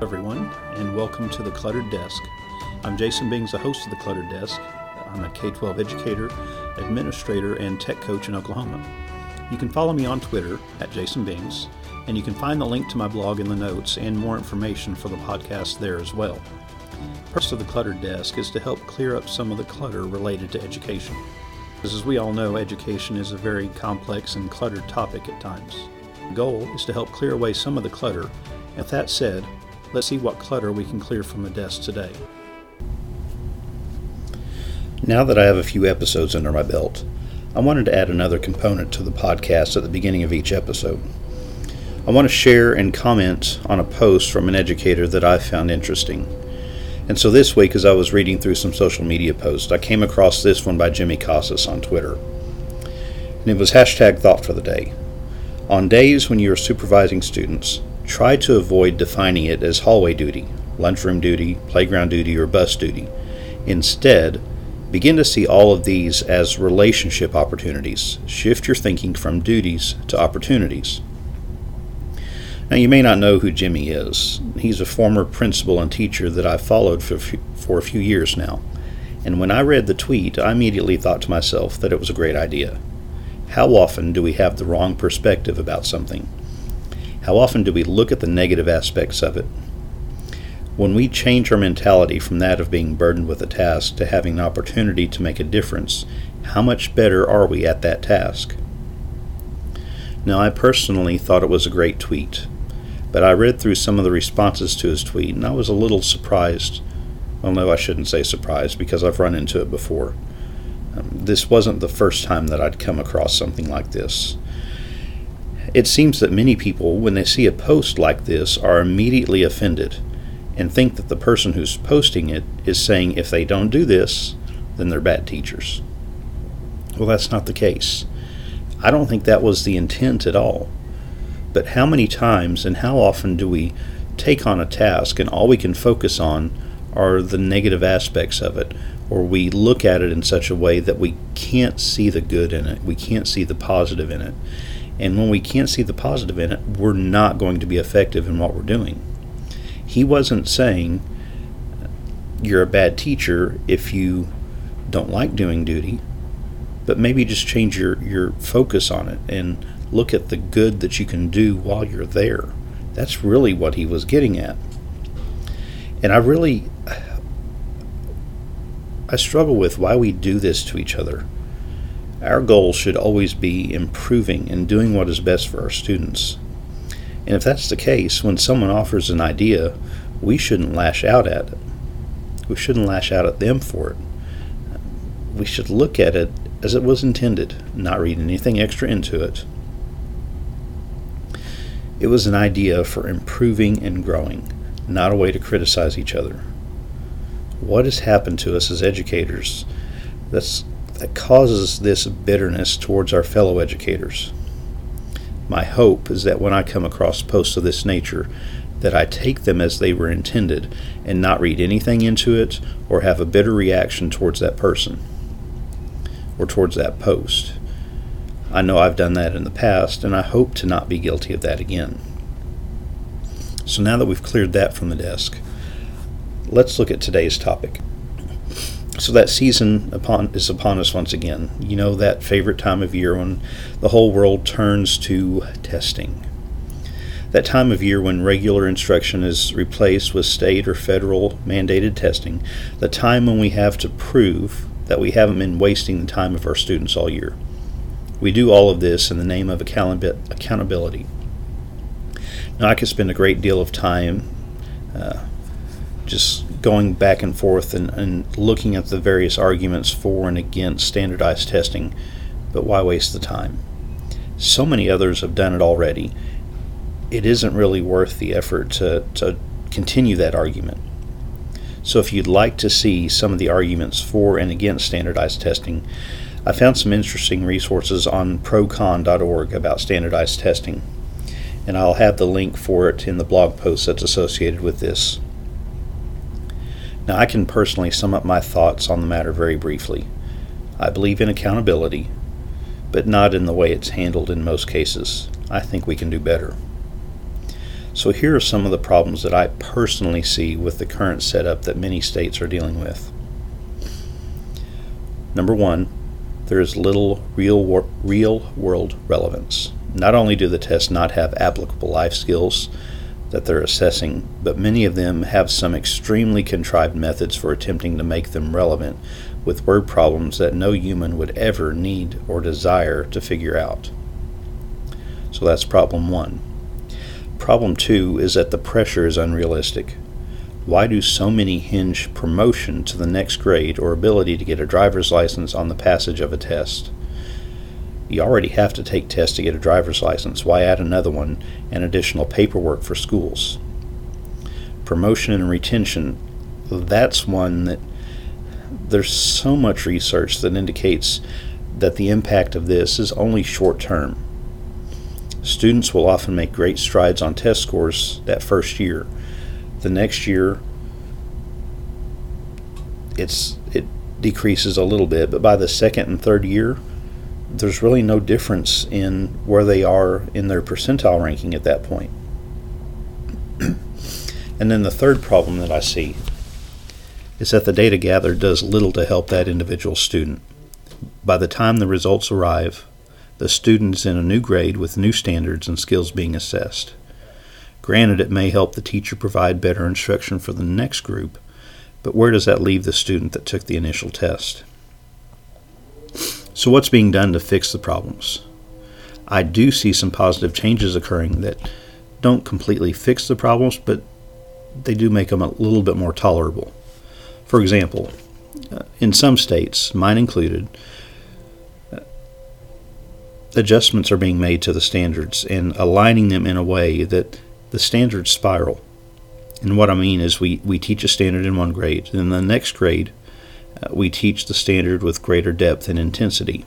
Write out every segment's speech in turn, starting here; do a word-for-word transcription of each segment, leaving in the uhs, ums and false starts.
Hello everyone, and welcome to The Cluttered Desk. I'm Jason Bings, the host of The Cluttered Desk. I'm a K twelve educator, administrator, and tech coach in Oklahoma. You can follow me on Twitter at Jason Bings, and you can find the link to my blog in the notes and more information for the podcast there as well. The purpose of The Cluttered Desk is to help clear up some of the clutter related to education. As we all know, education is a very complex and cluttered topic at times. The goal is to help clear away some of the clutter. With that said, let's see what clutter we can clear from the desk today. Now that I have a few episodes under my belt, I wanted to add another component to the podcast at the beginning of each episode. I want to share and comment on a post from an educator that I found interesting. And so this week, as I was reading through some social media posts, I came across this one by Jimmy Casas on Twitter. And it was hashtag thought for the day. On days when you are supervising students, try to avoid defining it as hallway duty, lunchroom duty, playground duty, or bus duty. Instead, begin to see all of these as relationship opportunities. Shift your thinking from duties to opportunities. Now, you may not know who Jimmy is. He's a former principal and teacher that I've followed for, for a few years now. And when I read the tweet, I immediately thought to myself that it was a great idea. How often do we have the wrong perspective about something? How often do we look at the negative aspects of it? When we change our mentality from that of being burdened with a task to having an opportunity to make a difference, how much better are we at that task? Now, I personally thought it was a great tweet, but I read through some of the responses to his tweet, and I was a little surprised. Well, no, I shouldn't say surprised, because I've run into it before. Um, this wasn't the first time that I'd come across something like this. It seems that many people, when they see a post like this, are immediately offended and think that the person who's posting it is saying if they don't do this, then they're bad teachers. Well, that's not the case. I don't think that was the intent at all. But how many times and how often do we take on a task and all we can focus on are the negative aspects of it, or we look at it in such a way that we can't see the good in it, we can't see the positive in it. And when we can't see the positive in it, we're not going to be effective in what we're doing. He wasn't saying you're a bad teacher if you don't like doing duty, but maybe just change your, your focus on it and look at the good that you can do while you're there. That's really what he was getting at. And I really, I struggle with why we do this to each other. Our goal should always be improving and doing what is best for our students. And if that's the case, when someone offers an idea, we shouldn't lash out at it. We shouldn't lash out at them for it. We should look at it as it was intended, not read anything extra into it. It was an idea for improving and growing, not a way to criticize each other. What has happened to us as educators that's that causes this bitterness towards our fellow educators? My hope is that when I come across posts of this nature, that I take them as they were intended and not read anything into it or have a bitter reaction towards that person or towards that post. I know I've done that in the past, and I hope to not be guilty of that again. So now that we've cleared that from the desk, let's look at today's topic. So that season upon is upon us once again. You know, that favorite time of year when the whole world turns to testing. That time of year when regular instruction is replaced with state or federal mandated testing. The time when we have to prove that we haven't been wasting the time of our students all year. We do all of this in the name of accountability. Now, I could spend a great deal of time uh, just going back and forth and, and looking at the various arguments for and against standardized testing, but why waste the time? So many others have done it already. It isn't really worth the effort to, to continue that argument. So if you'd like to see some of the arguments for and against standardized testing, I found some interesting resources on procon dot org about standardized testing, and I'll have the link for it in the blog post that's associated with this. Now, I can personally sum up my thoughts on the matter very briefly. I believe in accountability, but not in the way it's handled in most cases. I think we can do better. So here are some of the problems that I personally see with the current setup that many states are dealing with. Number one, there is little real wor- real world relevance. Not only do the tests not have applicable life skills that they're assessing, but many of them have some extremely contrived methods for attempting to make them relevant with word problems that no human would ever need or desire to figure out. So that's problem one. Problem two is that the pressure is unrealistic. Why do so many hinge promotion to the next grade or ability to get a driver's license on the passage of a test? You already have to take tests to get a driver's license. Why add another one and additional paperwork for schools? Promotion and retention, that's one that there's so much research that indicates that the impact of this is only short-term. Students will often make great strides on test scores that first year. The next year, it's it decreases a little bit, but by the second and third year, there's really no difference in where they are in their percentile ranking at that point. And then the third problem that I see is that the data gathered does little to help that individual student. By the time the results arrive, the student is in a new grade with new standards and skills being assessed. Granted, it may help the teacher provide better instruction for the next group, but where does that leave the student that took the initial test? So what's being done to fix the problems? I do see some positive changes occurring that don't completely fix the problems, but they do make them a little bit more tolerable. For example, in some states, mine included, adjustments are being made to the standards and aligning them in a way that the standards spiral. And what I mean is we, we teach a standard in one grade, and in the next grade, uh, we teach the standard with greater depth and intensity.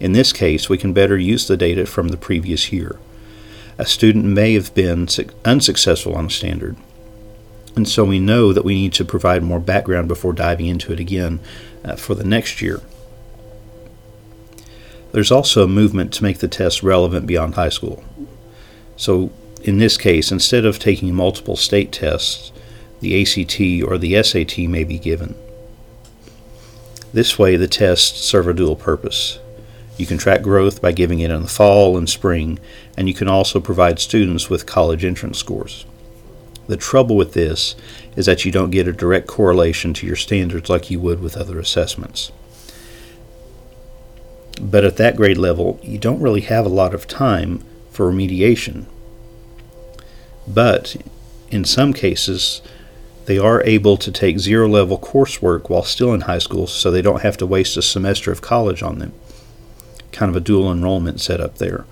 In this case, we can better use the data from the previous year. A student may have been su- unsuccessful on a standard, and so we know that we need to provide more background before diving into it again uh, for the next year. There's also a movement to make the test relevant beyond high school. So in this case, instead of taking multiple state tests, the A C T or the S A T may be given. This way, the tests serve a dual purpose. You can track growth by giving it in the fall and spring, and you can also provide students with college entrance scores. The trouble with this is that you don't get a direct correlation to your standards like you would with other assessments. But at that grade level, you don't really have a lot of time for remediation. But in some cases, they are able to take zero-level coursework while still in high school, so they don't have to waste a semester of college on them. Kind of a dual enrollment setup there.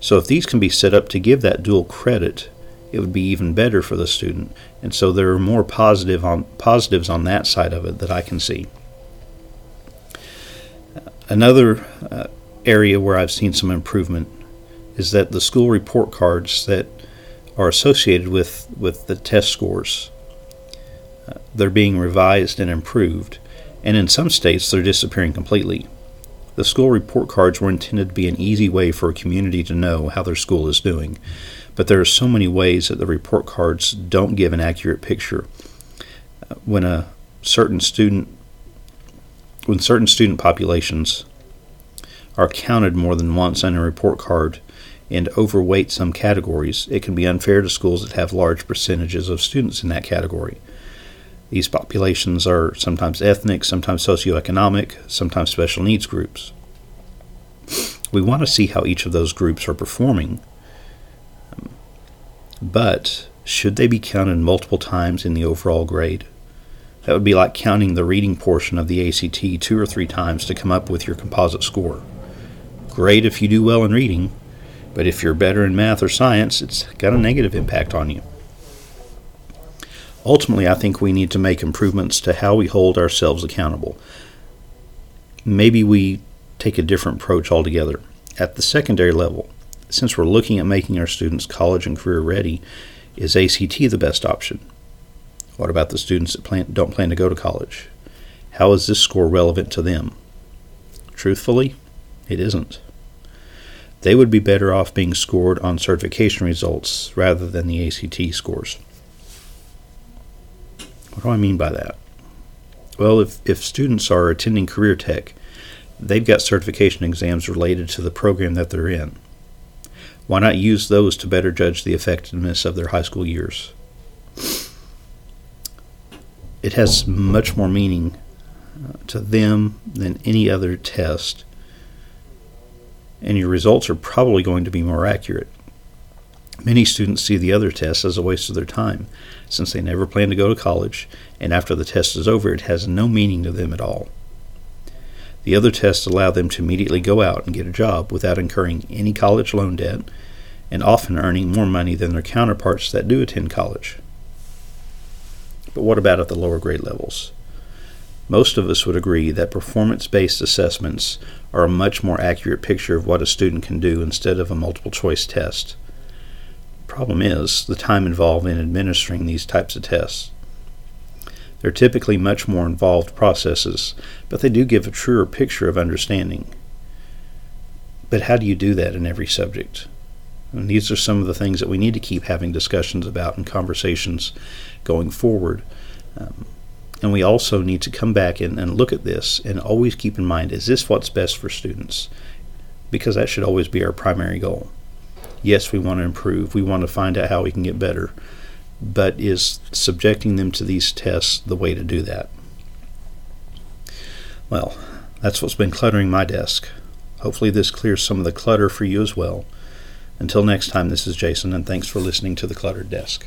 So if these can be set up to give that dual credit, it would be even better for the student. And so there are more positive on, positives on that side of it that I can see. Another uh, area where I've seen some improvement is that the school report cards that are associated with, with the test scores. Uh, they're being revised and improved, and in some states they're disappearing completely. The school report cards were intended to be an easy way for a community to know how their school is doing, but there are so many ways that the report cards don't give an accurate picture. Uh, when a certain student, when certain student populations are counted more than once on a report card, and overweight some categories, it can be unfair to schools that have large percentages of students in that category. These populations are sometimes ethnic, sometimes socioeconomic, sometimes special needs groups. We want to see how each of those groups are performing, but should they be counted multiple times in the overall grade? That would be like counting the reading portion of the A C T two or three times to come up with your composite score. Great if you do well in reading, but if you're better in math or science, it's got a negative impact on you. Ultimately, I think we need to make improvements to how we hold ourselves accountable. Maybe we take a different approach altogether. At the secondary level, since we're looking at making our students college and career ready, is A C T the best option? What about the students that plan, don't plan to go to college? How is this score relevant to them? Truthfully, it isn't. they would be better off being scored on certification results rather than the A C T scores. What do I mean by that? Well, if, if students are attending Career Tech, they've got certification exams related to the program that they're in. Why not use those to better judge the effectiveness of their high school years? It has much more meaning uh, to them than any other test, and your results are probably going to be more accurate. Many students see the other tests as a waste of their time, since they never plan to go to college, and after the test is over, it has no meaning to them at all. The other tests allow them to immediately go out and get a job without incurring any college loan debt, and often earning more money than their counterparts that do attend college. But what about at the lower grade levels? Most of us would agree that performance-based assessments are a much more accurate picture of what a student can do instead of a multiple-choice test. The problem is the time involved in administering these types of tests. They're typically much more involved processes, but they do give a truer picture of understanding. But how do you do that in every subject? And these are some of the things that we need to keep having discussions about and conversations going forward. Um, And we also need to come back and, and look at this and always keep in mind, is this what's best for students? Because that should always be our primary goal. Yes, we want to improve. We want to find out how we can get better. But is subjecting them to these tests the way to do that? Well, that's what's been cluttering my desk. Hopefully this clears some of the clutter for you as well. Until next time, this is Jason, and thanks for listening to The Cluttered Desk.